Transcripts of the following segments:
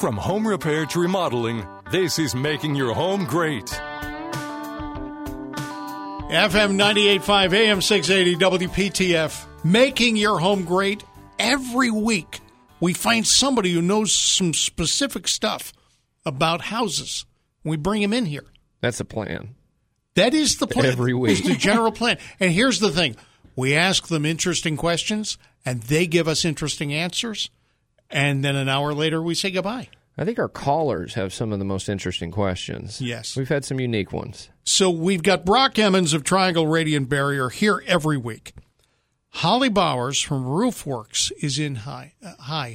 From home repair to remodeling, this is Making Your Home Great. FM 98.5 AM 680 WPTF. Making Your Home Great. Every week we find somebody who knows some specific stuff about houses. We bring him in here. That's the plan. That is the plan. Every week. It's the general plan. And here's the thing. We ask them interesting questions, and they give us interesting answers. And then an hour later, we say goodbye. I think our callers have some of the most interesting questions. Yes. We've had some unique ones. So we've got Brock Emmons of Triangle Radiant Barrier here every week. Holly Bowers from RoofWorks is in. Hi,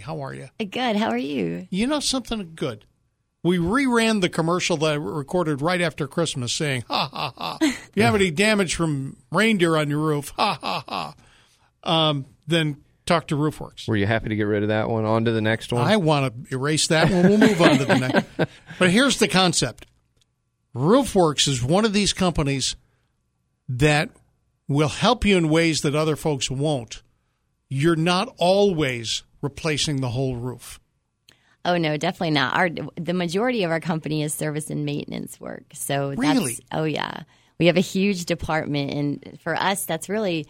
how are you? Good, how are you? You know something good? We reran the commercial that I recorded right after Christmas saying, ha, ha, ha. If you have any damage from reindeer on your roof, ha, ha, ha. Then talk to RoofWorks. Were you happy to get rid of that one? On to the next one? I want to erase that one. We'll move on to the next. But here's the concept. RoofWorks is one of these companies that will help you in ways that other folks won't. You're not always replacing the whole roof. Oh, no, definitely not. The majority of our company is service and maintenance work. So really? Oh, yeah. We have a huge department. And for us, that's really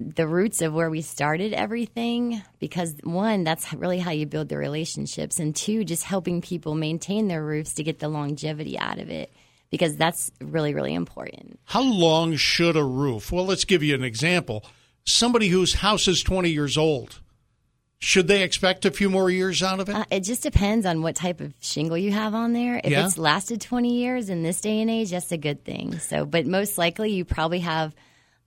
the roots of where we started everything, because one, that's really how you build the relationships, and two, just helping people maintain their roofs to get the longevity out of it, because that's really, really important. How long should a roof? Well, let's give you an example. Somebody whose house is 20 years old, should they expect a few more years out of it? It just depends on what type of shingle you have on there. If it's lasted 20 years in this day and age, that's a good thing. So, but most likely you probably have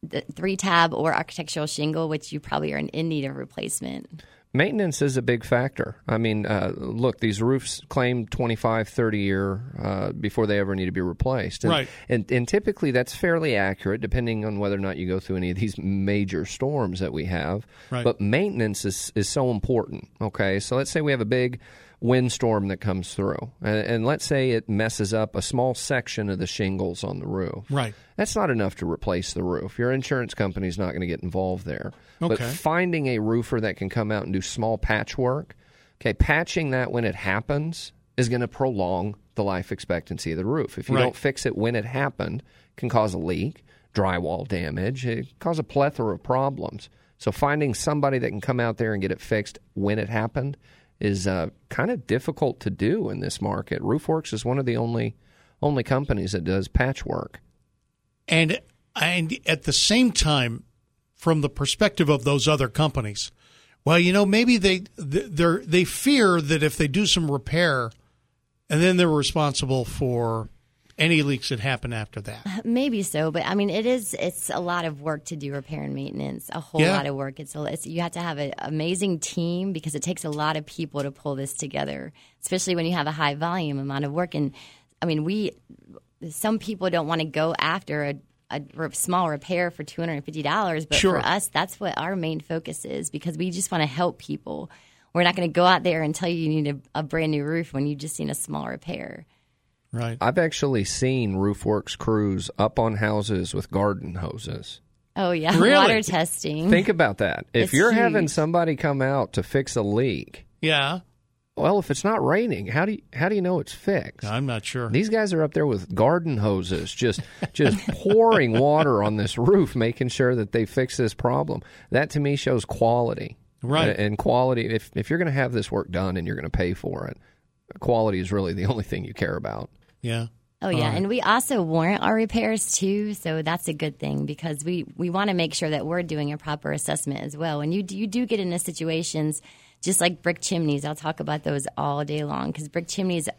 the 3-tab or architectural shingle, which you probably are in need of replacement. Maintenance is a big factor. I mean, look, these roofs claim 25, 30-year before they ever need to be replaced. And, right. And typically that's fairly accurate, depending on whether or not you go through any of these major storms that we have. Right. But maintenance is so important, okay? So let's say we have a big windstorm that comes through, and let's say it messes up a small section of the shingles on the roof. Right. That's not enough to replace the roof. Your insurance company's not going to get involved there. Okay. But finding a roofer that can come out and do small patchwork, okay, patching that when it happens is going to prolong the life expectancy of the roof. If you don't fix it when it happened, it can cause a leak, drywall damage, it can cause a plethora of problems. So finding somebody that can come out there and get it fixed when it happened is kind of difficult to do in this market. RoofWorks is one of the only companies that does patchwork. And at the same time, from the perspective of those other companies, well, you know, maybe they fear that if they do some repair, and then they're responsible for any leaks that happen after that. Maybe so, but I mean, it's a lot of work to do repair and maintenance, a whole lot of work. You have to have an amazing team, because it takes a lot of people to pull this together, especially when you have a high volume amount of work. And I mean, some people don't want to go after a small repair for $250, but for us, that's what our main focus is, because we just want to help people. We're not going to go out there and tell you need a brand new roof when you've just seen a small repair. Right. I've actually seen RoofWorks crews up on houses with garden hoses. Oh, yeah. Really? Water testing. Think about that. If it's you're huge. Having somebody come out to fix a leak. Yeah. Well, if it's not raining, how do you know it's fixed? I'm not sure. These guys are up there with garden hoses just pouring water on this roof, making sure that they fix this problem. That to me shows quality. Right. And quality, if you're going to have this work done and you're going to pay for it, quality is really the only thing you care about. Yeah. Oh, yeah. And we also warrant our repairs, too. So that's a good thing, because we want to make sure that we're doing a proper assessment as well. And you do get into situations just like brick chimneys. I'll talk about those all day long, because brick chimneys,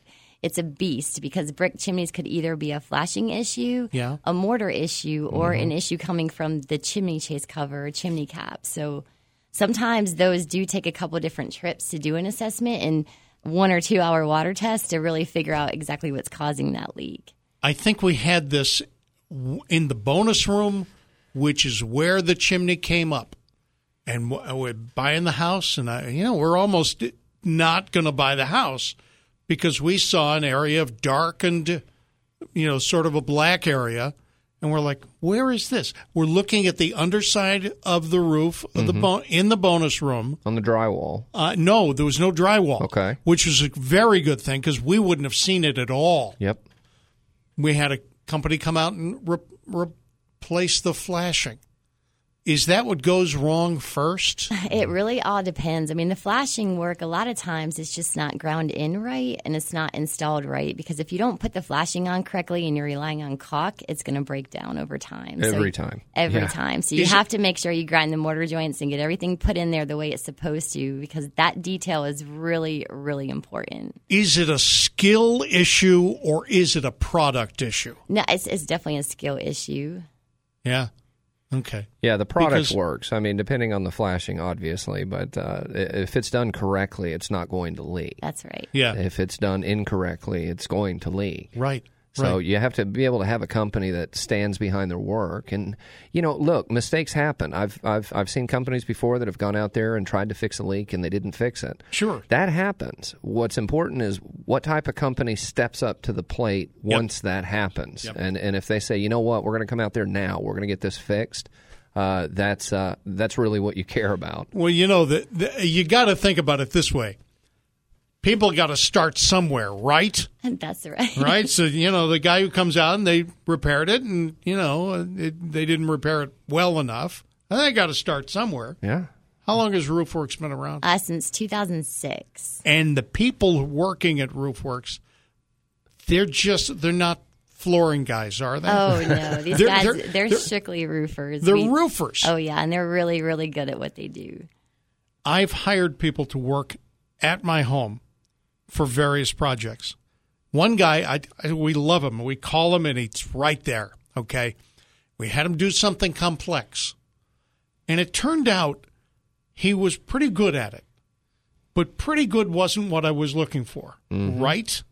it's a beast, because brick chimneys could either be a flashing issue, a mortar issue, or an issue coming from the chimney chase cover or chimney cap. So sometimes those do take a couple different trips to do an assessment, and 1 or 2 hour water test to really figure out exactly what's causing that leak. I think we had this in the bonus room, which is where the chimney came up. And we're buying the house, and we're almost not going to buy the house, because we saw an area of darkened, sort of a black area. And we're like, where is this? We're looking at the underside of the roof of in the bonus room. On the drywall. No, there was no drywall. Okay. Which was a very good thing because we wouldn't have seen it at all. Yep. We had a company come out and replace the flashing. Is that what goes wrong first? It really all depends. I mean, the flashing work, a lot of times it's just not ground in right and it's not installed right because if you don't put the flashing on correctly and you're relying on caulk, it's going to break down over time. Every time. So you have to make sure you grind the mortar joints and get everything put in there the way it's supposed to because that detail is really, really important. Is it a skill issue or is it a product issue? No, it's definitely a skill issue. Yeah. Okay. Yeah, the product works. I mean, depending on the flashing, obviously, but if it's done correctly, it's not going to leak. That's right. Yeah. If it's done incorrectly, it's going to leak. Right. So you have to be able to have a company that stands behind their work. And, you know, look, mistakes happen. I've seen companies before that have gone out there and tried to fix a leak and they didn't fix it. Sure. That happens. What's important is what type of company steps up to the plate once that happens. Yep. And if they say, you know what, we're going to come out there now, we're going to get this fixed, that's really what you care about. Well, you know, you got to think about it this way. People got to start somewhere, right? That's right. Right? So, you know, the guy who comes out and they repaired it and, you know, they didn't repair it well enough. And they got to start somewhere. Yeah. How long has RoofWorks been around? Since 2006. And the people working at RoofWorks, they're not flooring guys, are they? Oh, no. These guys, they're strictly roofers. They're roofers. Oh, yeah. And they're really, really good at what they do. I've hired people to work at my home for various projects. One guy, we love him. We call him and he's right there, okay? We had him do something complex. And it turned out he was pretty good at it. But pretty good wasn't what I was looking for, right?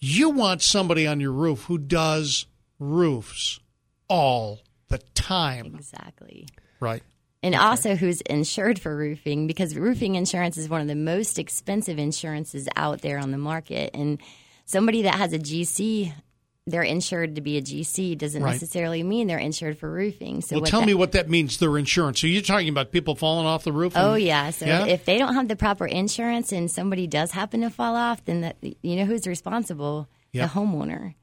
You want somebody on your roof who does roofs all the time. Exactly. Right. And also who's insured for roofing, because roofing insurance is one of the most expensive insurances out there on the market. And somebody that has a GC, they're insured to be a GC doesn't necessarily mean they're insured for roofing. So tell me what that means, their insurance. So you're talking about people falling off the roof? If they don't have the proper insurance and somebody does happen to fall off, then you know who's responsible? Yep. The homeowner.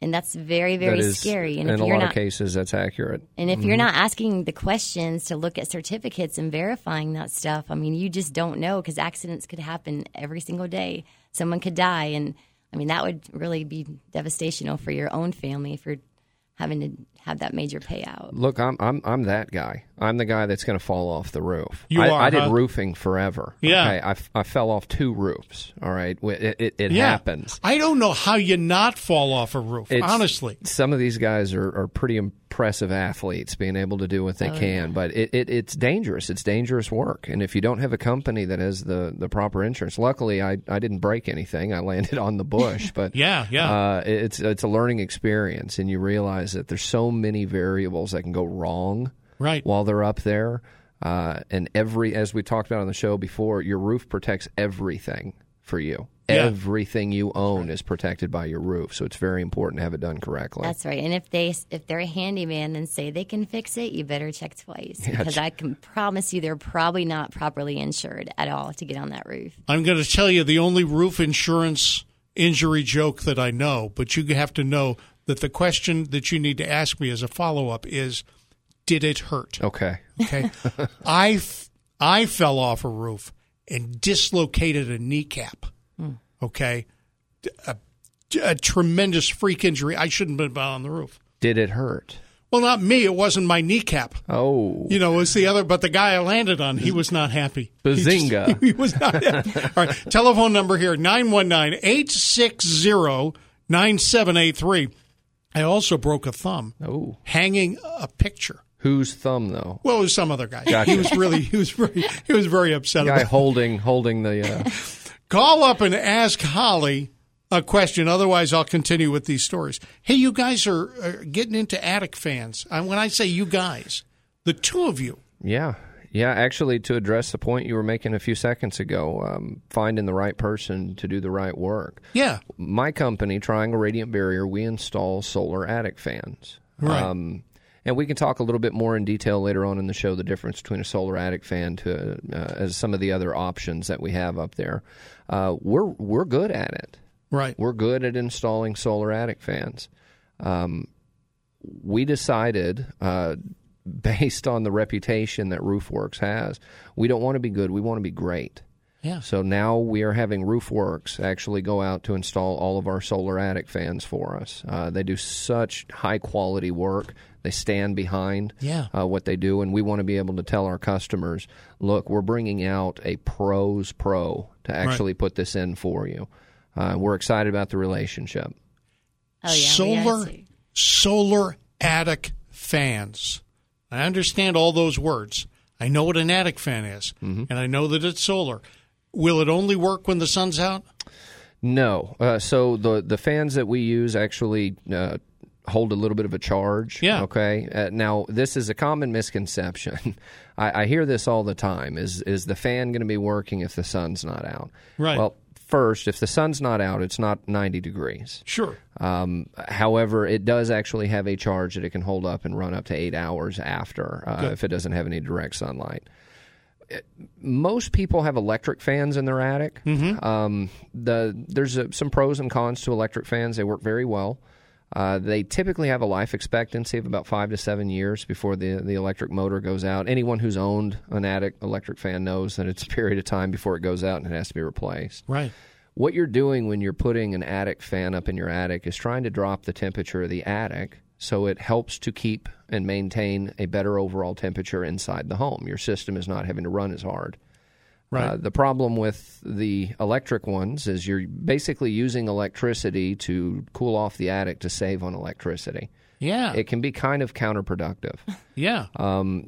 And that's very, very scary. And in a lot of cases, that's accurate. And if you're not asking the questions to look at certificates and verifying that stuff, I mean, you just don't know because accidents could happen every single day. Someone could die. And, I mean, that would really be devastational for your own family if you're having to have that major payout. Look, I'm that guy. I'm the guy that's going to fall off the roof. I did roofing forever. Yeah. Okay? I fell off two roofs, all right? It happens. I don't know how you not fall off a roof, honestly. Some of these guys are pretty impressive athletes, being able to do what they can. Yeah. But it's dangerous. It's dangerous work. And if you don't have a company that has the proper insurance, luckily I didn't break anything. I landed on the bush. But it's a learning experience, and you realize that there's so many variables that can go wrong. Right. While they're up there, and as we talked about on the show before, your roof protects everything for you. Yeah. Everything you own is protected by your roof, so it's very important to have it done correctly. That's right. And if they're a handyman and say they can fix it, you better check twice because I can promise you they're probably not properly insured at all to get on that roof. I'm going to tell you the only roof insurance injury joke that I know, but you have to know that the question that you need to ask me as a follow-up is, did it hurt? Okay. I fell off a roof and dislocated a kneecap. Okay. A tremendous freak injury. I shouldn't have been on the roof. Did it hurt? Well, not me. It wasn't my kneecap. Oh. You know, it was the other, but the guy I landed on, he was not happy. Bazinga. He was not happy. All right. Telephone number here, 919-860-9783. I also broke a thumb hanging a picture. Whose thumb, though? Well, it was some other guy. Gotcha. He was very upset. The guy holding the. Call up and ask Holly a question. Otherwise, I'll continue with these stories. Hey, you guys are getting into attic fans. And when I say you guys, the two of you. Yeah. Actually, to address the point you were making a few seconds ago, finding the right person to do the right work. Yeah. My company, Triangle Radiant Barrier, we install solar attic fans. Right. And we can talk a little bit more in detail later on in the show, the difference between a solar attic fan to as some of the other options that we have up there. We're good at it. Right. We're good at installing solar attic fans. We decided, based on the reputation that RoofWorks has, we don't want to be good. We want to be great. Yeah. So now we are having RoofWorks actually go out to install all of our solar attic fans for us. They do such high-quality work. They stand behind what they do, and we want to be able to tell our customers, look, we're bringing out a pro's pro to actually put this in for you. We're excited about the relationship. Oh, yeah, solar attic fans. I understand all those words. I know what an attic fan is, and I know that it's solar. Will it only work when the sun's out? No. So the fans that we use actually hold a little bit of a charge. Yeah. Okay. Now, this is a common misconception. I hear this all the time. Is the fan going to be working if the sun's not out? Right. Well, first, if the sun's not out, it's not 90 degrees. Sure. However, it does actually have a charge that it can hold up and run up to 8 hours after if it doesn't have any direct sunlight. Most people have electric fans in their attic. Mm-hmm. There's some pros and cons to electric fans. They work very well. They typically have a life expectancy of about 5 to 7 years before the electric motor goes out. Anyone who's owned an attic electric fan knows that it's a period of time before it goes out and it has to be replaced. Right. What you're doing when you're putting an attic fan up in your attic is trying to drop the temperature of the attic so it helps to keep and maintain a better overall temperature inside the home. Your system is not having to run as hard. Right. The problem with the electric ones is you're basically using electricity to cool off the attic to save on electricity. Yeah. It can be kind of counterproductive. Yeah.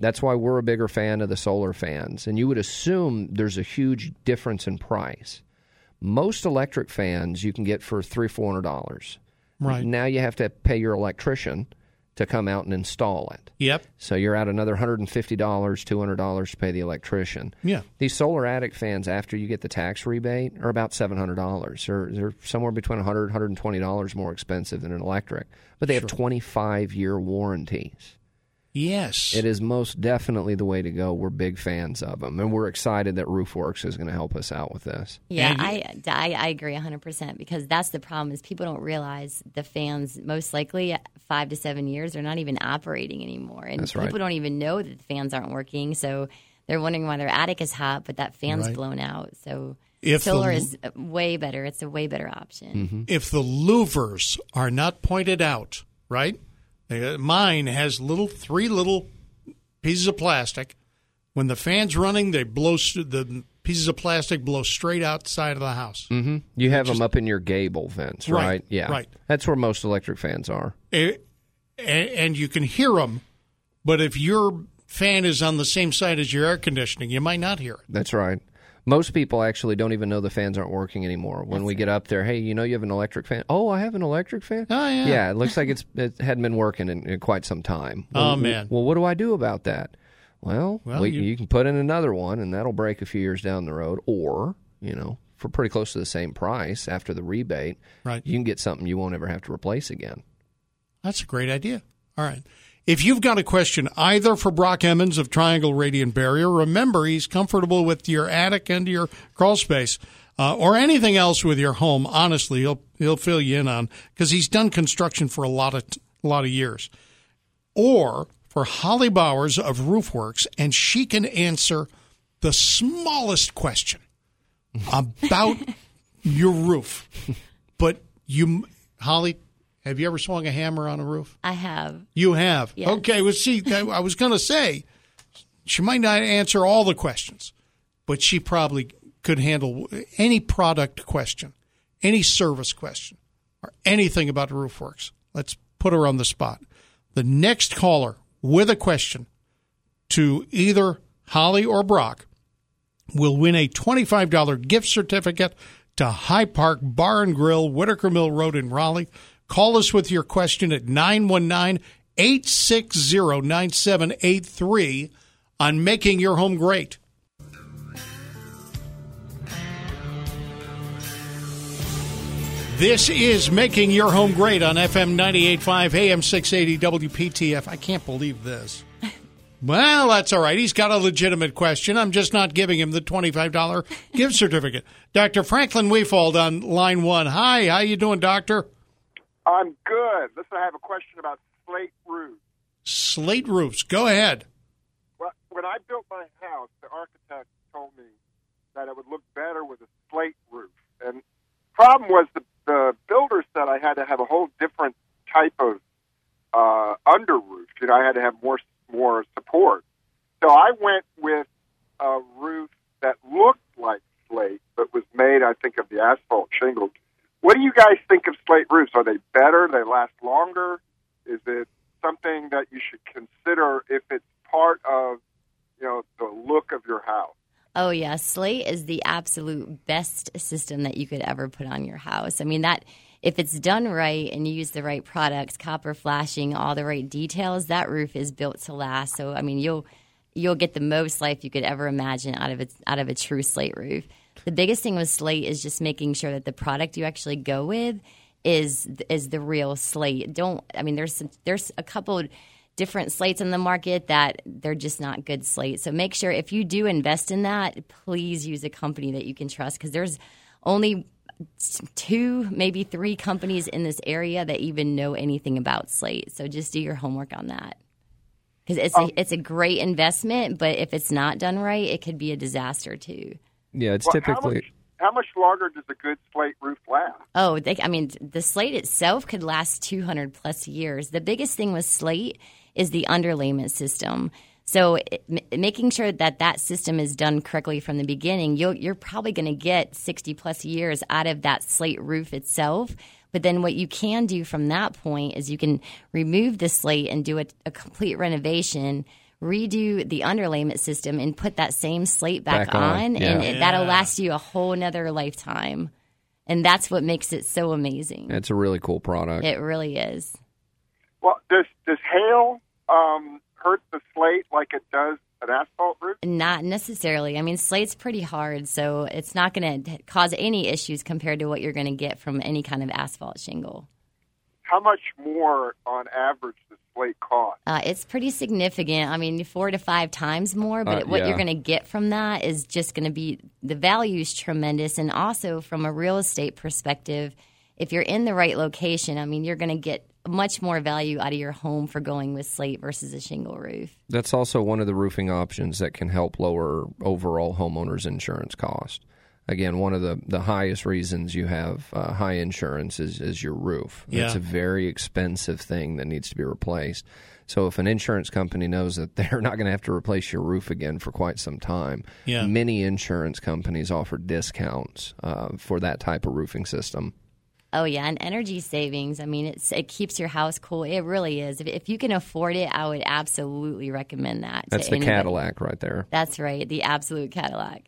That's why we're a bigger fan of the solar fans. And you would assume there's a huge difference in price. Most electric fans you can get for $300, $400. Right. Now you have to pay your electrician to come out and install it. Yep. So you're out another $150, $200 to pay the electrician. Yeah. These solar attic fans, after you get the tax rebate, are about $700. They're somewhere between $100, $120 more expensive than an electric. But they have 25-year warranties. Yes. It is most definitely the way to go. We're big fans of them, and we're excited that RoofWorks is going to help us out with this. Yeah, I agree 100% because that's the problem is people don't realize the fans most likely 5 to 7 years are not even operating anymore. And that's right. People don't even know that the fans aren't working, so they're wondering why their attic is hot, but that fan's blown out. So solar is way better. It's a way better option. Mm-hmm. If the louvers are not pointed out, right? Mine has three little pieces of plastic. When the fan's running, they blow the pieces of plastic blow straight outside of the house. Mm-hmm. You have them up in your gable vents, right? Yeah, right. That's where most electric fans are. And you can hear them, but if your fan is on the same side as your air conditioning, you might not hear it. That's right. Most people actually don't even know the fans aren't working anymore. When we get up there, hey, you know you have an electric fan? Oh, I have an electric fan? Oh, yeah. Yeah, it looks like it hadn't been working in quite some time. Oh, man. Well, what do I do about that? Well, you can put in another one, and that'll break a few years down the road. Or, for pretty close to the same price after the rebate, you can get something you won't ever have to replace again. That's a great idea. All right. If you've got a question either for Brock Emmons of Triangle Radiant Barrier, remember he's comfortable with your attic and your crawl space or anything else with your home. Honestly, he'll fill you in on because he's done construction for a lot of years. Or for Holly Bowers of RoofWorks, and she can answer the smallest question about your roof. But you, Holly. Have you ever swung a hammer on a roof? I have. You have? Yes. Okay. Well, see, I was going to say, she might not answer all the questions, but she probably could handle any product question, any service question, or anything about RoofWorks. Let's put her on the spot. The next caller with a question to either Holly or Brock will win a $25 gift certificate to High Park Bar and Grill, Whitaker Mill Road in Raleigh. Call us with your question at 919-860-9783 on Making Your Home Great. This is Making Your Home Great on FM 98.5, AM 680, WPTF. I can't believe this. Well, that's all right. He's got a legitimate question. I'm just not giving him the $25 gift certificate. Dr. Franklin Weefald on line one. Hi, how you doing, doctor? I'm good. Listen, I have a question about slate roofs. Slate roofs. Go ahead. Well, when I built my house, the architect told me that it would look better with a slate roof. And the problem was the builder said I had to have a whole different type of under roof. You know, I had to have more support. So I went with a roof that looked like slate, but was made, I think, of the asphalt shingles. What do you guys think of slate roofs? Are they better? They last longer? Is it something that you should consider if it's part of, you know, the look of your house? Oh, yeah. Slate is the absolute best system that you could ever put on your house. I mean, that if it's done right and you use the right products, copper flashing, all the right details, that roof is built to last. So, I mean, you'll get the most life you could ever imagine out of a true slate roof. The biggest thing with slate is just making sure that the product you actually go with is the real slate. There's a couple different slates in the market that they're just not good slates. So make sure if you do invest in that, please use a company that you can trust, because there's only 2, maybe 3 companies in this area that even know anything about slate. So just do your homework on that, because it's a great investment, but if it's not done right, it could be a disaster too. Yeah, it's typically... How much longer does a good slate roof last? Oh, the slate itself could last 200 plus years. The biggest thing with slate is the underlayment system. So making sure that system is done correctly from the beginning, you're probably going to get 60 plus years out of that slate roof itself. But then what you can do from that point is you can remove the slate and do a complete renovation, redo the underlayment system, and put that same slate back on. Yeah. And that'll last you a whole nother lifetime. And that's what makes it so amazing. It's a really cool product. It really is. Well, does hail hurt the slate like it does an asphalt roof? Not necessarily. I mean, slate's pretty hard, so it's not going to cause any issues compared to what you're going to get from any kind of asphalt shingle. How much more on average does slate cost? It's pretty significant. I mean, 4 to 5 times more, but what you're going to get from that is just going to be – the value is tremendous. And also from a real estate perspective, if you're in the right location, I mean, you're going to get much more value out of your home for going with slate versus a shingle roof. That's also one of the roofing options that can help lower overall homeowners' insurance cost. Again, one of the highest reasons you have high insurance is your roof. Yeah. It's a very expensive thing that needs to be replaced. So if an insurance company knows that they're not going to have to replace your roof again for quite some time, many insurance companies offer discounts for that type of roofing system. Oh, yeah, and energy savings. I mean, it keeps your house cool. It really is. If you can afford it, I would absolutely recommend that. That's the anybody. Cadillac right there. That's right, the absolute Cadillac.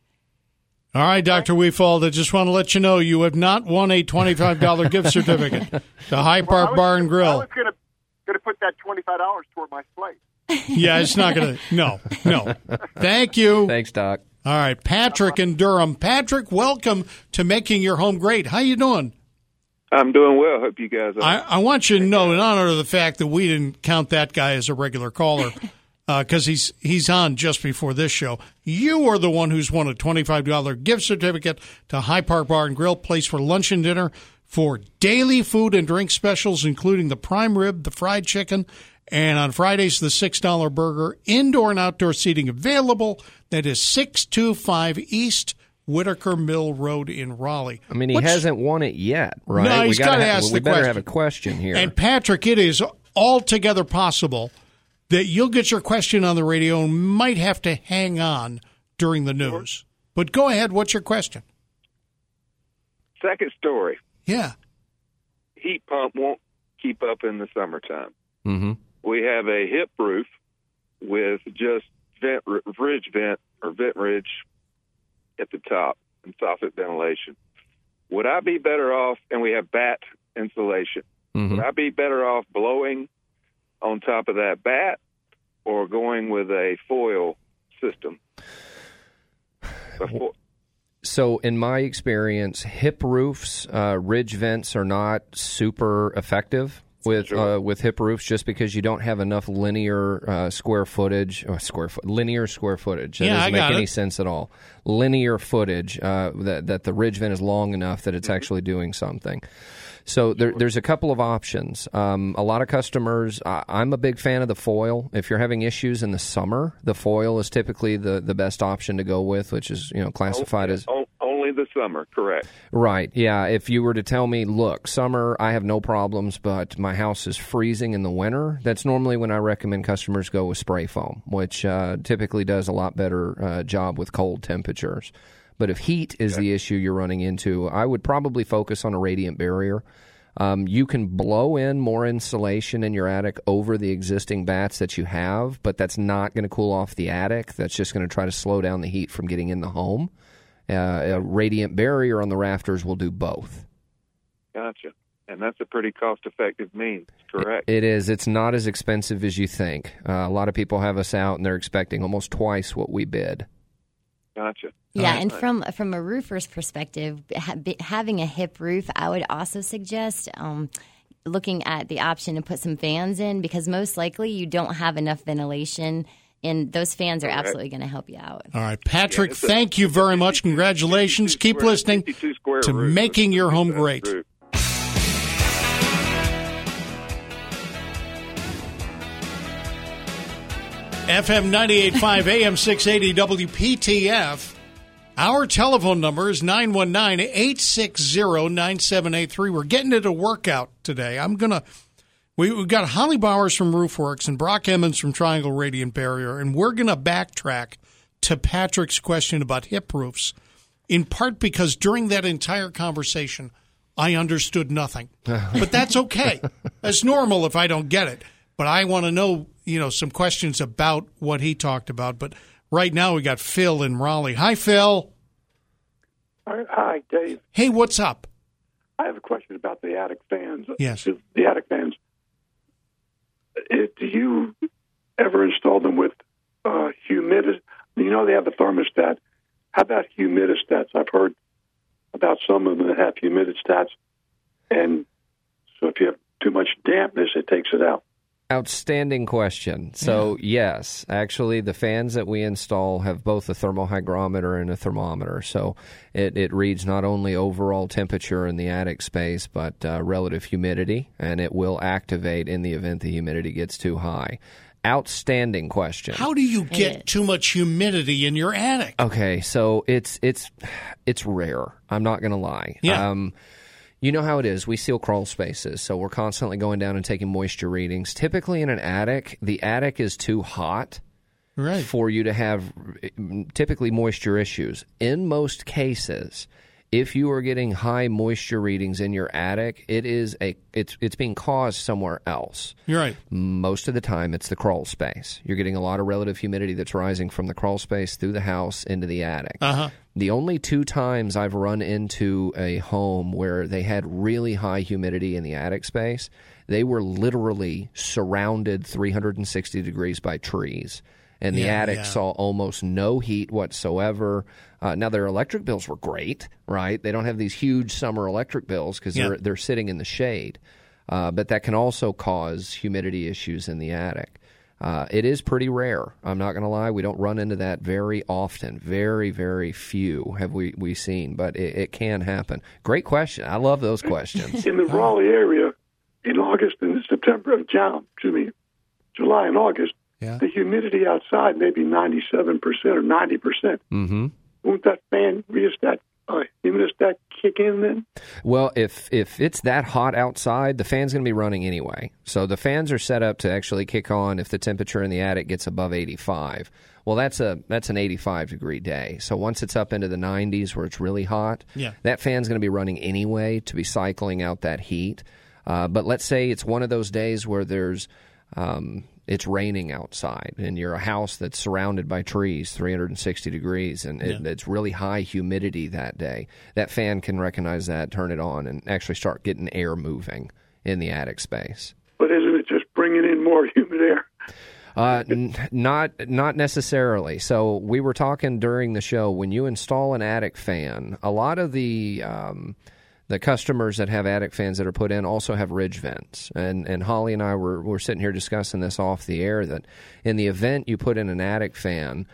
All right, Dr. Weefald, I just want to let you know you have not won a $25 gift certificate to High Park Bar and Grill. I was going to put that $25 toward my slate. Yeah, it's not going to. No. Thank you. Thanks, Doc. All right, Patrick in Durham. Patrick, welcome to Making Your Home Great. How you doing? I'm doing well. Hope you guys are. I want you to know, in honor of the fact that we didn't count that guy as a regular caller, because he's on just before this show. You are the one who's won a $25 gift certificate to High Park Bar and Grill, place for lunch and dinner for daily food and drink specials, including the prime rib, the fried chicken, and on Fridays, the $6 burger. Indoor and outdoor seating available. That is 625 East Whitaker Mill Road in Raleigh. I mean, he hasn't won it yet, right? No, he's got to ask the question. We better have a question here. And, Patrick, it is altogether possible that you'll get your question on the radio and might have to hang on during the news. Sure. But go ahead. What's your question? Second story. Yeah. Heat pump won't keep up in the summertime. Mm-hmm. We have a hip roof with just vent ridge at the top and soffit ventilation. Would I be better off, and we have bat insulation, mm-hmm. would I be better off blowing on top of that bat, or going with a foil system? So in my experience, hip roofs, ridge vents are not super effective with hip roofs, just because you don't have enough linear square footage. That doesn't make any sense at all. Linear footage that the ridge vent is long enough that it's actually doing something. So there's a couple of options. A lot of customers, I'm a big fan of the foil. If you're having issues in the summer, the foil is typically the best option to go with, which is classified as... Only the summer, correct. Right, yeah. If you were to tell me, look, summer, I have no problems, but my house is freezing in the winter, that's normally when I recommend customers go with spray foam, which typically does a lot better job with cold temperatures. But if heat is the issue you're running into, I would probably focus on a radiant barrier. You can blow in more insulation in your attic over the existing bats that you have, but that's not going to cool off the attic. That's just going to try to slow down the heat from getting in the home. A radiant barrier on the rafters will do both. Gotcha. And that's a pretty cost-effective means, correct? It is. It's not as expensive as you think. A lot of people have us out, and they're expecting almost twice what we bid. Gotcha. Yeah, and from a roofer's perspective, having a hip roof, I would also suggest looking at the option to put some fans in, because most likely you don't have enough ventilation, and those fans are absolutely going to help you out. All right, Patrick, thank you very much. Congratulations. Keep listening to Making Your Home Great. FM 98.5 AM 680 WPTF. Our telephone number is 919-860-9783. We're getting into workout today. We've got Holly Bowers from RoofWorks and Brock Emmons from Triangle Radiant Barrier, and we're going to backtrack to Patrick's question about hip roofs, in part because during that entire conversation, I understood nothing. But that's okay. That's normal if I don't get it. But I want to know, some questions about what he talked about, but... Right now, we got Phil in Raleigh. Hi, Phil. Hi, Dave. Hey, what's up? I have a question about the attic fans. Yes. The attic fans. Do you ever install them with humidistat? They have the thermostat. How about humidistats? I've heard about some of them that have humidistats. And so if you have too much dampness, it takes it out. Outstanding question. So, yes, actually, the fans that we install have both a thermohygrometer and a thermometer. So it reads not only overall temperature in the attic space, but relative humidity, and it will activate in the event the humidity gets too high. Outstanding question. How do you get too much humidity in your attic? Okay, so it's rare. I'm not going to lie. Yeah. You know how it is. We seal crawl spaces, so we're constantly going down and taking moisture readings. Typically in an attic, the attic is too hot for you to have typically moisture issues. In most cases, if you are getting high moisture readings in your attic, it's being caused somewhere else. You're right. Most of the time, it's the crawl space. You're getting a lot of relative humidity that's rising from the crawl space through the house into the attic. Uh-huh. The only two times I've run into a home where they had really high humidity in the attic space, they were literally surrounded 360 degrees by trees, and the attic saw almost no heat whatsoever. Now, their electric bills were great, right? They don't have these huge summer electric bills because they're sitting in the shade, but that can also cause humidity issues in the attic. It is pretty rare. I'm not going to lie. We don't run into that very often. Very, very few have we seen, but it can happen. Great question. I love those questions. In the Raleigh area, in August and September, July and August, the humidity outside may be 97% or 90%. Mm-hmm. Won't that fan rheostat? Even if that kick in then? Well, if it's that hot outside, the fan's going to be running anyway. So the fans are set up to actually kick on if the temperature in the attic gets above 85. Well, that's an 85-degree day. So once it's up into the 90s where it's really hot, that fan's going to be running anyway to be cycling out that heat. But let's say it's one of those days where there's it's raining outside, and you're a house that's surrounded by trees, 360 degrees, and it's really high humidity that day. That fan can recognize that, turn it on, and actually start getting air moving in the attic space. But isn't it just bringing in more humid air? Not necessarily. So we were talking during the show, when you install an attic fan, a lot of the customers that have attic fans that are put in also have ridge vents. And Holly and I were sitting here discussing this off the air, that in the event you put in an attic fan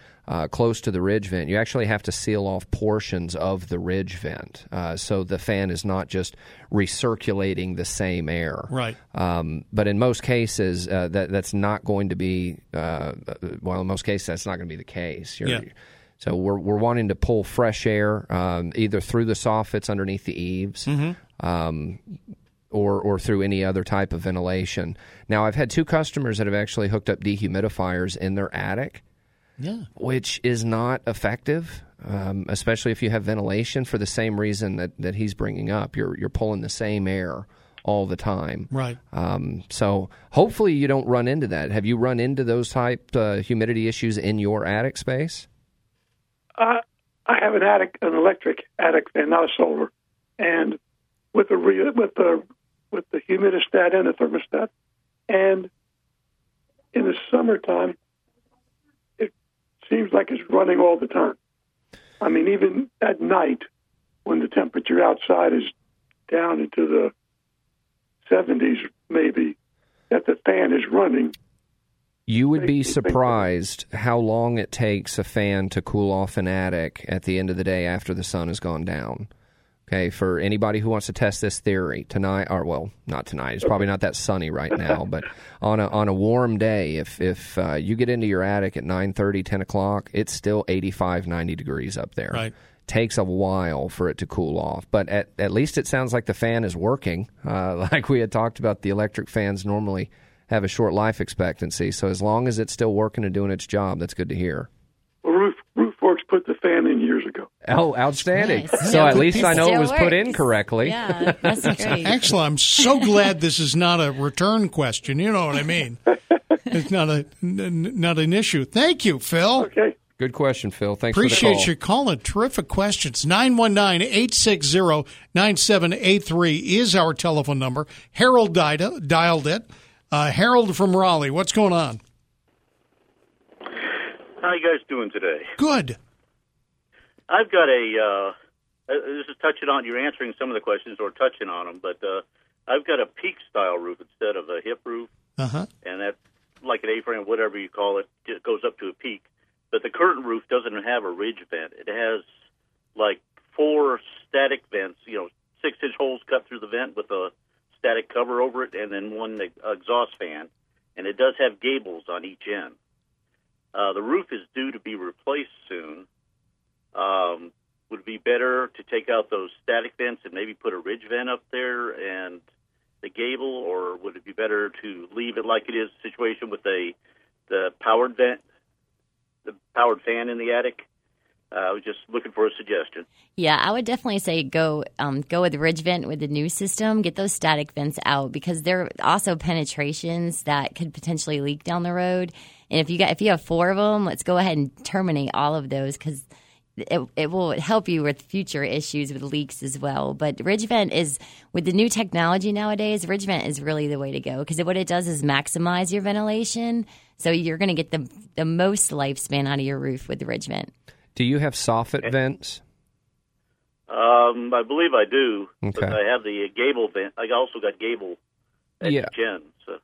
close to the ridge vent, you actually have to seal off portions of the ridge vent so the fan is not just recirculating the same air. Right. But in most cases, that's not going to be well, in most cases, that's not going to be the case. So we're wanting to pull fresh air either through the soffits underneath the eaves, or through any other type of ventilation. Now, I've had two customers that have actually hooked up dehumidifiers in their attic, which is not effective, especially if you have ventilation, for the same reason that he's bringing up. You're pulling the same air all the time. Right. So hopefully you don't run into that. Have you run into those type humidity issues in your attic space? I have an electric attic fan, not a solar, and with the humidistat and the thermostat. And in the summertime, it seems like it's running all the time. I mean, even at night, when the temperature outside is down into the 70s, maybe, that the fan is running. You would be surprised how long it takes a fan to cool off an attic at the end of the day after the sun has gone down. Okay, for anybody who wants to test this theory, tonight, or well, not tonight, it's probably not that sunny right now, but on a warm day, if you get into your attic at 9:30, 10 o'clock, it's still 85, 90 degrees up there. Right. Takes a while for it to cool off, but at least it sounds like the fan is working. Like we had talked about, the electric fans normally have a short life expectancy, so as long as it's still working and doing its job, that's good to hear. Well, RoofWorks put the fan in years ago. Oh, outstanding. Nice. So at least I know it was put in correctly. Yeah, that's great. Actually, I'm so glad this is not a return question. You know what I mean? It's not an issue. Thank you, Phil. Okay. Good question, Phil. Thanks Appreciate your call and terrific questions. 919-860-9783 is our telephone number. Harold dialed it. Harold from Raleigh, what's going on? How you guys doing today? Good. I've got this is touching on, you're answering some of the questions or touching on them, but I've got a peak-style roof instead of a hip roof, and that's like an A-frame, whatever you call it, it goes up to a peak. But the current roof doesn't have a ridge vent. It has like four static vents, 6-inch holes cut through the vent with a static cover over it, and then one exhaust fan, and it does have gables on each end. The roof is due to be replaced soon. Would it be better to take out those static vents and maybe put a ridge vent up there and the gable, or would it be better to leave it like it is, the situation with the powered vent, the powered fan in the attic? I was just looking for a suggestion. Yeah, I would definitely say go with the ridge vent with the new system. Get those static vents out, because there are also penetrations that could potentially leak down the road. And if you have four of them, let's go ahead and terminate all of those, because it will help you with future issues with leaks as well. But ridge vent is, with the new technology nowadays, ridge vent is really the way to go, because what it does is maximize your ventilation. So you're going to get the most lifespan out of your roof with the ridge vent. Do you have soffit vents? I believe I do. Okay. But I have the gable vent. I also got gable at each end. So.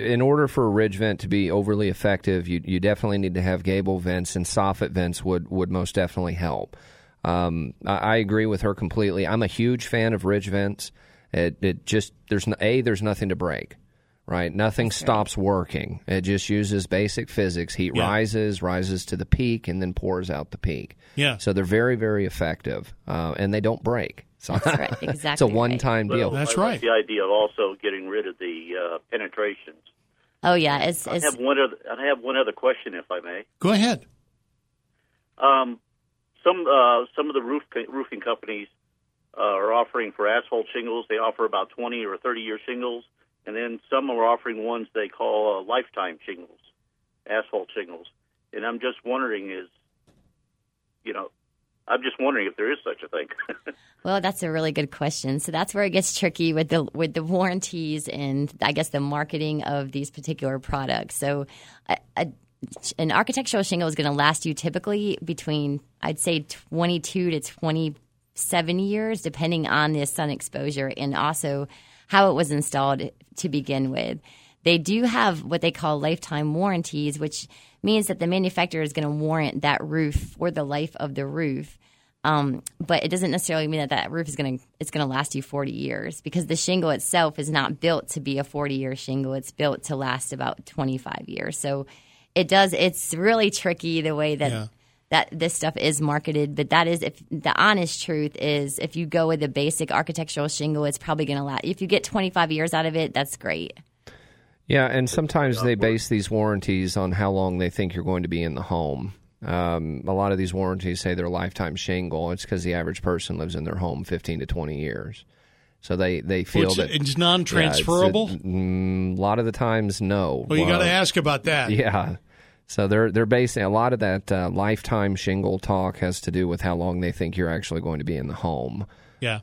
In order for a ridge vent to be overly effective, you definitely need to have gable vents, and soffit vents would most definitely help. I agree with her completely. I'm a huge fan of ridge vents. There's nothing to break. Right, nothing stops working. It just uses basic physics. Heat rises to the peak, and then pours out the peak. Yeah. So they're very, very effective, and they don't break. So that's right. Exactly. It's a one-time deal. That's right. The idea of also getting rid of the penetrations. Oh yeah, I have one other question, if I may. Go ahead. Some of the roofing companies are offering for asphalt shingles. They offer about 20 or 30-year shingles. And then some are offering ones they call lifetime shingles, asphalt shingles. And I'm just wondering, I'm just wondering if there is such a thing. Well, that's a really good question. So that's where it gets tricky with the warranties and I guess the marketing of these particular products. So an architectural shingle is going to last you typically between, I'd say, 22 to 27 years, depending on the sun exposure and also how it was installed to begin with. They do have what they call lifetime warranties, which means that the manufacturer is going to warrant that roof for the life of the roof. But it doesn't necessarily mean that that roof is going to last you 40 years because the shingle itself is not built to be a 40-year shingle. It's built to last about 25 years. So it does. It's really tricky the way that that this stuff is marketed. But that is, if the honest truth is, if you go with a basic architectural shingle, it's probably going to last. If you get 25 years out of it, that's great. Yeah, and sometimes they base these warranties on how long they think you're going to be in the home. A lot of these warranties say they're lifetime shingle. It's because the average person lives in their home 15 to 20 years. So they feel that... It's non-transferable? Yeah, a lot of the times, no. Well, you got to ask about that. Yeah. So they're basing a lot of that lifetime shingle talk has to do with how long they think you're actually going to be in the home. Yeah.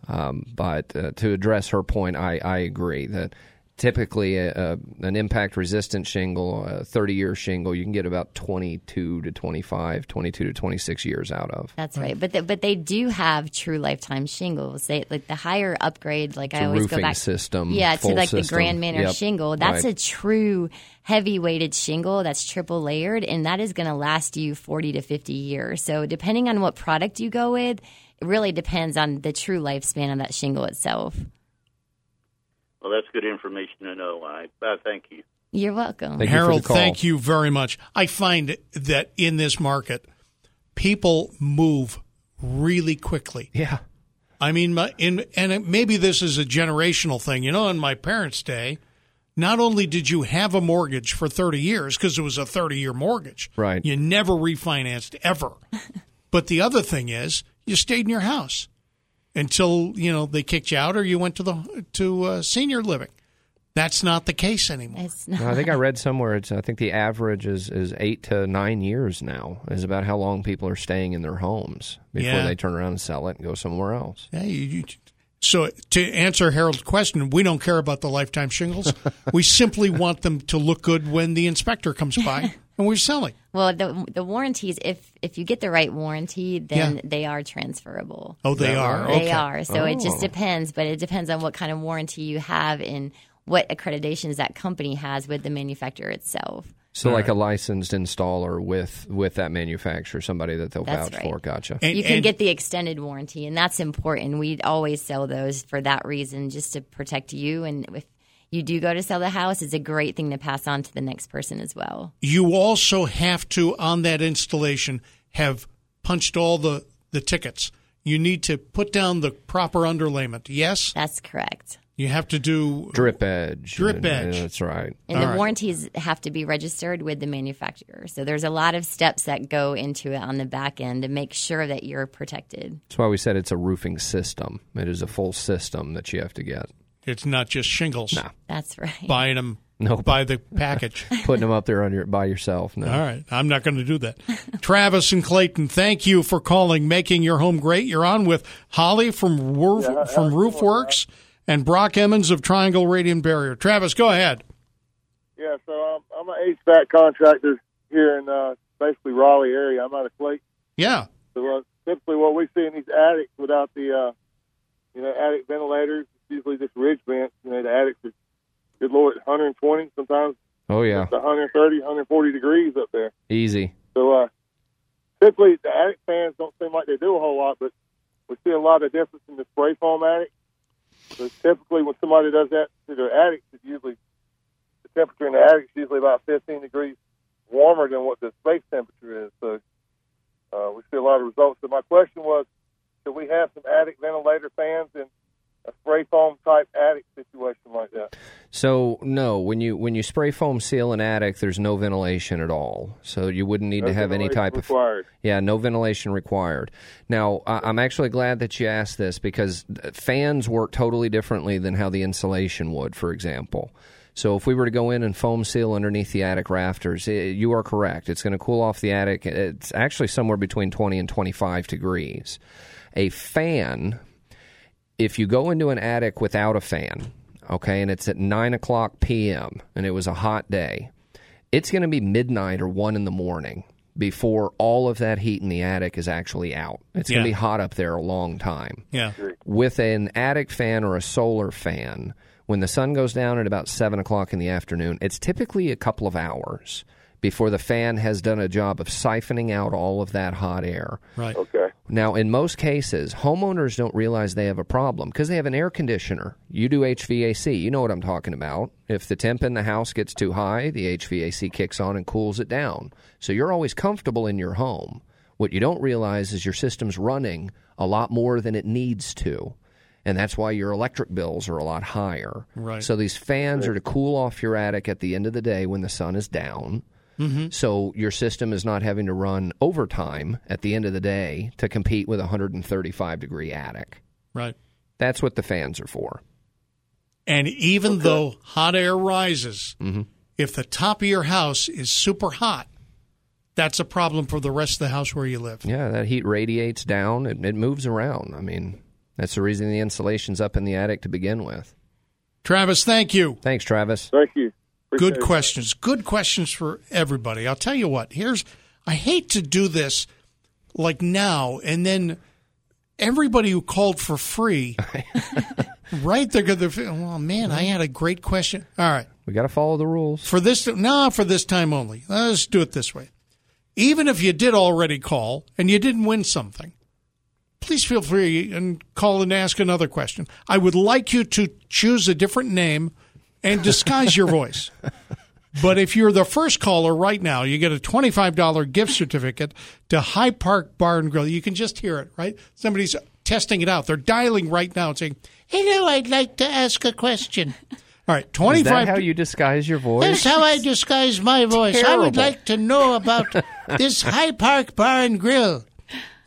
But to address her point, I agree that... Typically, an impact-resistant shingle, a 30-year shingle, you can get about 22 to 25, 22 to 26 years out of. That's right. But they do have true lifetime shingles. They like the higher upgrade, like I always go back system, yeah, to like system. The Grand Manor shingle. That's right. A true heavy-weighted shingle that's triple layered, and that is going to last you 40 to 50 years. So depending on what product you go with, it really depends on the true lifespan of that shingle itself. Well, that's good information to know. I thank you. You're welcome. Thank Harold, you thank you very much. I find that in this market, people move really quickly. Yeah. I mean, maybe this is a generational thing. You know, in my parents' day, not only did you have a mortgage for 30 years because it was a 30-year mortgage. Right. You never refinanced ever. But the other thing is you stayed in your house. Until, you know, they kicked you out or you went to senior living. That's not the case anymore. It's not. No, I think I read somewhere, I think the average is 8 to 9 years now is about how long people are staying in their homes before they turn around and sell it and go somewhere else. Yeah, so to answer Harold's question, we don't care about the lifetime shingles. We simply want them to look good when the inspector comes by. And we're selling. Well, the warranties, if you get the right warranty, then they are transferable. Oh, they are? Okay. They are. So it just depends. But it depends on what kind of warranty you have and what accreditations that company has with the manufacturer itself. So like a licensed installer with that manufacturer, somebody that they'll vouch for. Gotcha. And, you can get the extended warranty, and that's important. We always sell those for that reason, just to protect you. And if you do go to sell the house, it's a great thing to pass on to the next person as well. You also have to, on that installation, have punched all the tickets. You need to put down the proper underlayment, yes? That's correct. You have to do... Drip edge. Yeah, that's right. And all the warranties have to be registered with the manufacturer. So there's a lot of steps that go into it on the back end to make sure that you're protected. That's why we said it's a roofing system. It is a full system that you have to get. It's not just shingles. No. That's right. Buying them by the package. Putting them up there by yourself. No. All right. I'm not going to do that. Travis and Clayton, thank you for calling Making Your Home Great. You're on with Holly from RoofWorks and Brock Emmons of Triangle Radiant Barrier. Travis, go ahead. Yeah, so I'm an HVAC contractor here in basically Raleigh area. I'm out of Clayton. Yeah. So typically what we see in these attics without the attic ventilators, usually just ridge vents, the attics are, good Lord, 120 sometimes. Oh, yeah. It's 130, 140 degrees up there. Easy. So, typically the attic fans don't seem like they do a whole lot, but we see a lot of difference in the spray foam attic. So, typically when somebody does that to their attics, it's usually the temperature in the attic is usually about 15 degrees warmer than what the space temperature is. So, we see a lot of results. So, my question was, do we have some attic ventilator fans and a spray foam type attic situation like that? So no, when you spray foam seal an attic, there's no ventilation at all. So you wouldn't need to have any type required. No ventilation required. Now I'm actually glad that you asked this because fans work totally differently than how the insulation would, for example. So if we were to go in and foam seal underneath the attic rafters, you are correct. It's going to cool off the attic. It's actually somewhere between 20 and 25 degrees. A fan, if you go into an attic without a fan, okay, and it's at 9 o'clock p.m. and it was a hot day, it's going to be midnight or 1 in the morning before all of that heat in the attic is actually out. It's going to be hot up there a long time. Yeah. With an attic fan or a solar fan, when the sun goes down at about 7 o'clock in the afternoon, it's typically a couple of hours before the fan has done a job of siphoning out all of that hot air. Right. Okay. Now, in most cases, homeowners don't realize they have a problem because they have an air conditioner. You do HVAC. You know what I'm talking about. If the temp in the house gets too high, the HVAC kicks on and cools it down. So you're always comfortable in your home. What you don't realize is your system's running a lot more than it needs to. And that's why your electric bills are a lot higher. Right. So these fans are to cool off your attic at the end of the day when the sun is down. Mm-hmm. So your system is not having to run overtime at the end of the day to compete with a 135-degree attic. Right. That's what the fans are for. And even though hot air rises, if the top of your house is super hot, that's a problem for the rest of the house where you live. Yeah, that heat radiates down. It moves around. I mean, that's the reason the insulation's up in the attic to begin with. Travis, thank you. Thanks, Travis. Thank you. Appreciate good questions. Good questions for everybody. I'll tell you what. I hate to do this like now, and then everybody who called for free, right? They're going to, oh, man, I had a great question. All right. We got to follow the rules. For this time only. Let's do it this way. Even if you did already call and you didn't win something, please feel free and call and ask another question. I would like you to choose a different name and disguise your voice. But if you're the first caller right now, you get a $25 gift certificate to High Park Bar and Grill. You can just hear it, right? Somebody's testing it out. They're dialing right now and saying, hello, I'd like to ask a question. All right, 25. Is that how you disguise your voice? That's how I disguise my voice. Terrible. I would like to know about this High Park Bar and Grill.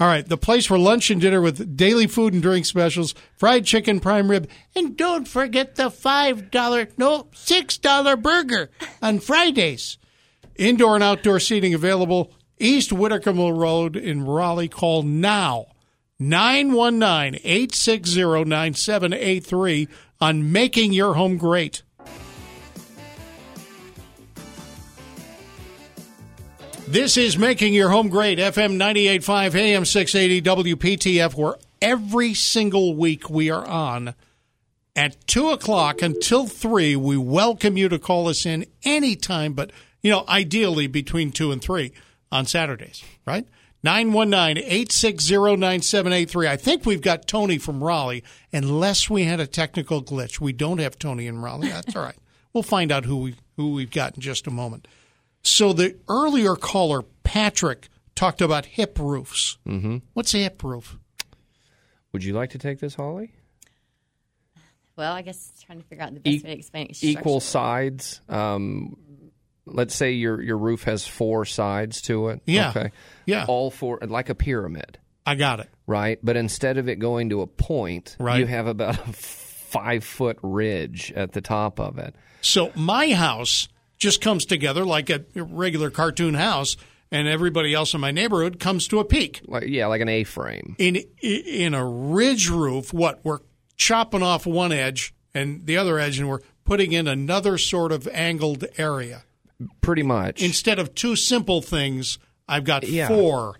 All right, the place for lunch and dinner with daily food and drink specials, fried chicken, prime rib, and don't forget the $6 burger on Fridays. Indoor and outdoor seating available, East Whitcomb Road in Raleigh. Call now, 919-860-9783 on Making Your Home Great. This is Making Your Home Great, FM 98.5, AM 680, WPTF, where every single week we are on at 2 o'clock until 3. We welcome you to call us in anytime, but, ideally between 2 and 3 on Saturdays, right? 919-860-9783. I think we've got Tony from Raleigh, unless we had a technical glitch. We don't have Tony in Raleigh. That's all right. We'll find out who we've got in just a moment. So the earlier caller, Patrick, talked about hip roofs. Mm-hmm. What's a hip roof? Would you like to take this, Holly? Well, I guess trying to figure out the best way to explain it. Equal sides. Let's say your roof has four sides to it. Yeah. Okay. Yeah. All four, like a pyramid. I got it. Right? But instead of it going to a point, you have about a 5-foot ridge at the top of it. So my house just comes together like a regular cartoon house, and everybody else in my neighborhood comes to a peak. Like an A-frame. In a ridge roof, we're chopping off one edge and the other edge, and we're putting in another sort of angled area. Pretty much. Instead of two simple things, I've got four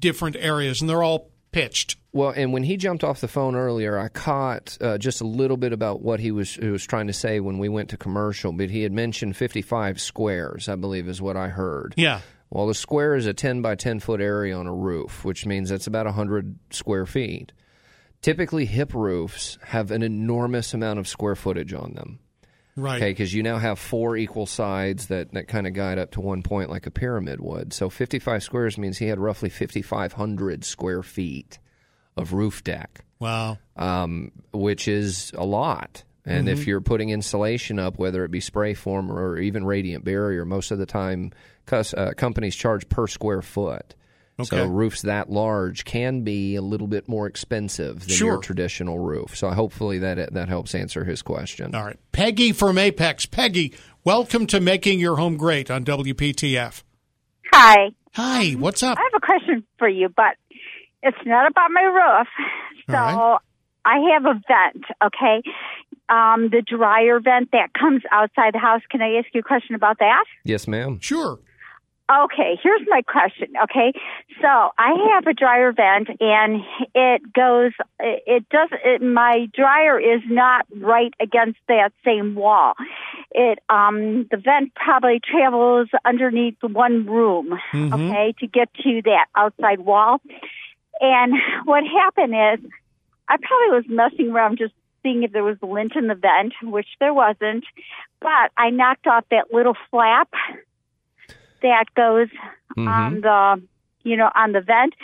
different areas, and they're all pitched. Well, and when he jumped off the phone earlier, I caught just a little bit about what he was trying to say when we went to commercial, but he had mentioned 55 squares, I believe is what I heard. Yeah. Well, the square is a 10 by 10-foot area on a roof, which means that's about 100 square feet. Typically, hip roofs have an enormous amount of square footage on them. Right. Okay, because you now have four equal sides that kind of guide up to one point like a pyramid would. So 55 squares means he had roughly 5,500 square feet of roof deck. Wow. Which is a lot. And if you're putting insulation up, whether it be spray foam or even radiant barrier, most of the time companies charge per square foot. Okay. So roofs that large can be a little bit more expensive than your traditional roof. So hopefully that helps answer his question. All right. Peggy from Apex. Peggy, welcome to Making Your Home Great on WPTF. Hi. Hi. What's up? I have a question for you, but it's not about my roof. So right. I have a vent, okay? The dryer vent that comes outside the house. Can I ask you a question about that? Yes, ma'am. Sure. Okay, here's my question, okay? So I have a dryer vent, and my dryer is not right against that same wall. The vent probably travels underneath one room, okay, to get to that outside wall. And what happened is I probably was messing around just seeing if there was lint in the vent, which there wasn't, but I knocked off that little flap that goes on the, on the vent.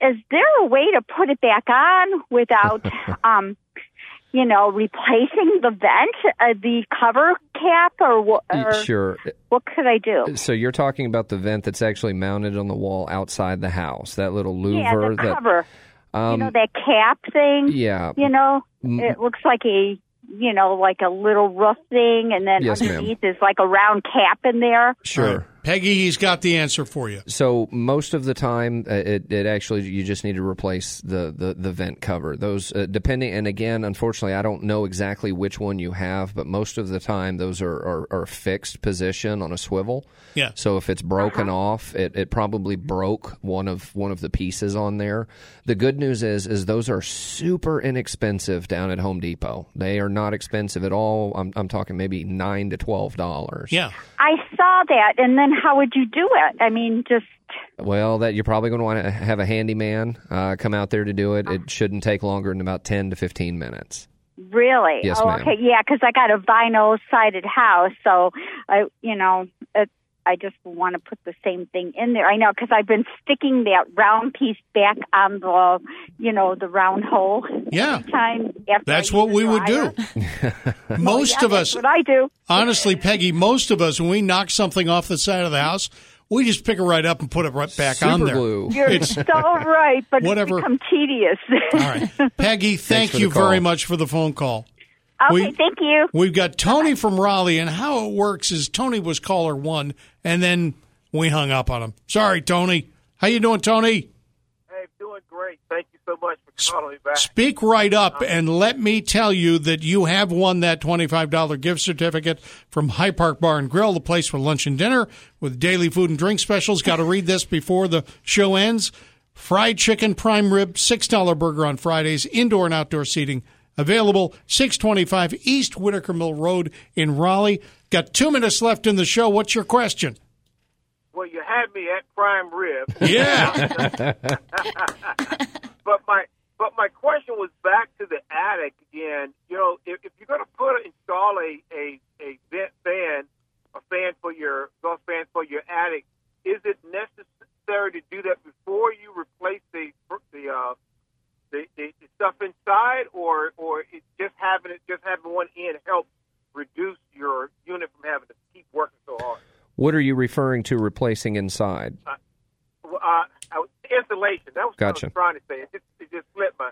Is there a way to put it back on without, replacing the vent, the cover cap, or sure. What could I do? So you're talking about the vent that's actually mounted on the wall outside the house, that little louver. Yeah, the cover. That cap thing. Yeah. It looks like a... like a little rough thing, and then underneath is like a round cap in there. Sure. Right. Peggy, he's got the answer for you. So most of the time, it actually, you just need to replace the vent cover. Those, depending, and again, unfortunately, I don't know exactly which one you have, but most of the time, those are fixed position on a swivel. Yeah. So if it's broken off, it probably broke one of the pieces on there. The good news is those are super inexpensive down at Home Depot. They are not expensive at all. I'm talking maybe $9 to $12. Yeah. I saw that, and then how would you do it? I mean, just... Well, that you're probably going to want to have a handyman come out there to do it. It shouldn't take longer than about 10 to 15 minutes. Really? Yes, ma'am. Okay, yeah, because I got a vinyl-sided house, so, I just want to put the same thing in there. I know, because I've been sticking that round piece back on the, the round hole. Yeah. That's what we would do. Most of us. That's what I do. Honestly, Peggy, most of us, when we knock something off the side of the house, we just pick it right up and put it right back on there. Glue. You're so right, but whatever. It's become tedious. All right. Peggy, thank you very much for the phone call. Okay, thank you. We've got Tony from Raleigh, and how it works is Tony was caller one, and then we hung up on him. Sorry, Tony. How you doing, Tony? Hey, doing great. Thank you so much for calling me back. Speak right up, and let me tell you that you have won that $25 gift certificate from High Park Bar and Grill, the place for lunch and dinner with daily food and drink specials. Got to read this before the show ends. Fried chicken, prime rib, $6 burger on Fridays, indoor and outdoor seating. Available 625 East Whitaker Mill Road in Raleigh. Got 2 minutes left in the show. What's your question? Well, you had me at prime rib. Yeah. but my question was back to the attic again. If you're going to install a vent fan, a fan for your ghost fan for your attic, is it necessary to do that before you replace the stuff inside, or just having one in help reduce your unit from having to keep working so hard? What are you referring to replacing inside? Insulation. That was gotcha. What I was trying to say. It just slipped my...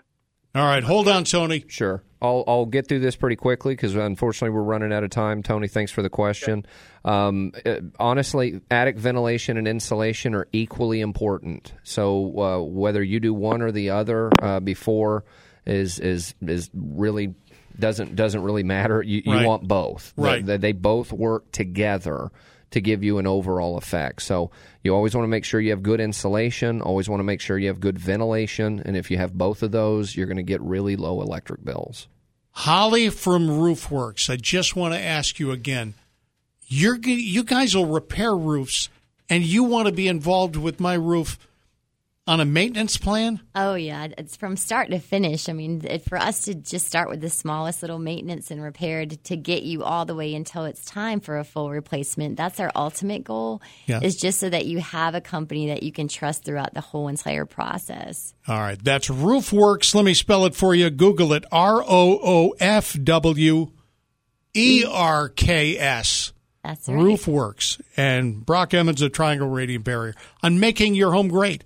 All right. Hold on, Tony. Sure. I'll get through this pretty quickly because, unfortunately, we're running out of time. Tony, thanks for the question. Yeah. Honestly, attic ventilation and insulation are equally important. So whether you do one or the other before is really doesn't really matter. You want both. Right. They both work together to give you an overall effect. So you always want to make sure you have good insulation, always want to make sure you have good ventilation, and if you have both of those, you're going to get really low electric bills. Holly from RoofWorks, I just want to ask you again. You guys will repair roofs, and you want to be involved with my roof on a maintenance plan? Oh, yeah. It's from start to finish. I mean, for us to just start with the smallest little maintenance and repair to get you all the way until it's time for a full replacement, that's our ultimate goal, is just so that you have a company that you can trust throughout the whole entire process. All right. That's RoofWorks. Let me spell it for you. Google it. RoofWerks. That's right. RoofWorks. And Brock Emmons of Triangle Radiant Barrier on Making Your Home Great.